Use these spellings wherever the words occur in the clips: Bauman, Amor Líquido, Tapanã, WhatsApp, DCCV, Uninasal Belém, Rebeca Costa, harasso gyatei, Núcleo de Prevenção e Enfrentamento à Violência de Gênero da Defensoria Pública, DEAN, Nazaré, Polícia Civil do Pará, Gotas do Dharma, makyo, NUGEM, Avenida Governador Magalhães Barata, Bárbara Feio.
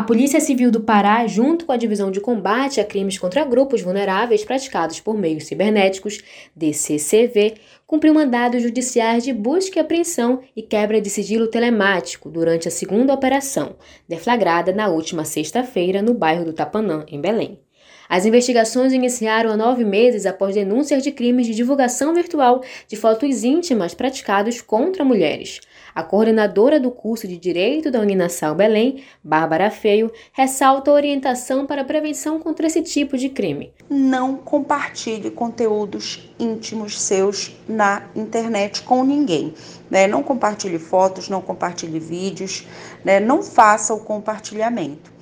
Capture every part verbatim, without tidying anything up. A Polícia Civil do Pará, junto com a Divisão de Combate a Crimes contra Grupos Vulneráveis Praticados por Meios Cibernéticos, D C C V, cumpriu mandados judiciais de busca e apreensão e quebra de sigilo telemático durante a segunda operação, deflagrada na última sexta-feira no bairro do Tapanã, em Belém. As investigações iniciaram há nove meses após denúncias de crimes de divulgação virtual de fotos íntimas praticados contra mulheres. A coordenadora do curso de Direito da Uninasal Belém, Bárbara Feio, ressalta a orientação para a prevenção contra esse tipo de crime. Não compartilhe conteúdos íntimos seus na internet com ninguém. Né? Não compartilhe fotos, não compartilhe vídeos, né? Não faça o compartilhamento.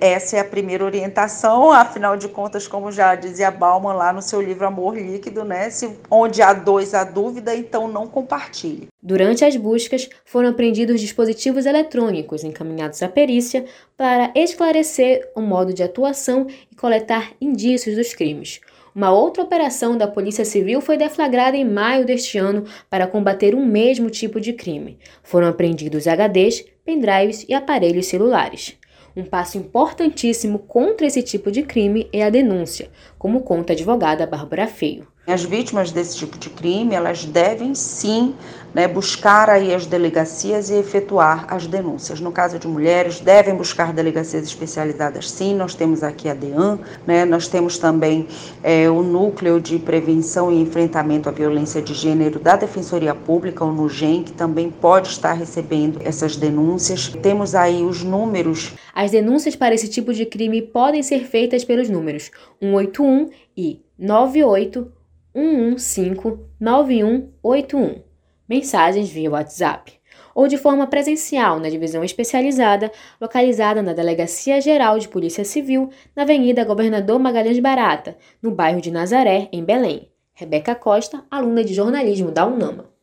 Essa é a primeira orientação, afinal de contas, como já dizia Bauman lá no seu livro Amor Líquido, né? Se, onde há dois há dúvida, então não compartilhe. Durante as buscas, foram apreendidos dispositivos eletrônicos encaminhados à perícia para esclarecer o modo de atuação e coletar indícios dos crimes. Uma outra operação da Polícia Civil foi deflagrada em maio deste ano para combater o mesmo tipo de crime. Foram apreendidos H Ds, pendrives e aparelhos celulares. Um passo importantíssimo contra esse tipo de crime é a denúncia, como conta a advogada Bárbara Feio. As vítimas desse tipo de crime, elas devem sim, né, buscar aí as delegacias e efetuar as denúncias. No caso de mulheres, devem buscar delegacias especializadas sim, nós temos aqui a DEAN, né, nós temos também é, o Núcleo de Prevenção e Enfrentamento à Violência de Gênero da Defensoria Pública, o NUGEM, que também pode estar recebendo essas denúncias. Temos aí os números. As denúncias para esse tipo de crime podem ser feitas pelos números um oito um e nove oito um um cinco nove um oito um, mensagens via WhatsApp, ou de forma presencial na divisão especializada localizada na Delegacia Geral de Polícia Civil, na Avenida Governador Magalhães Barata, no bairro de Nazaré, em Belém. Rebeca Costa, aluna de jornalismo da UNAMA.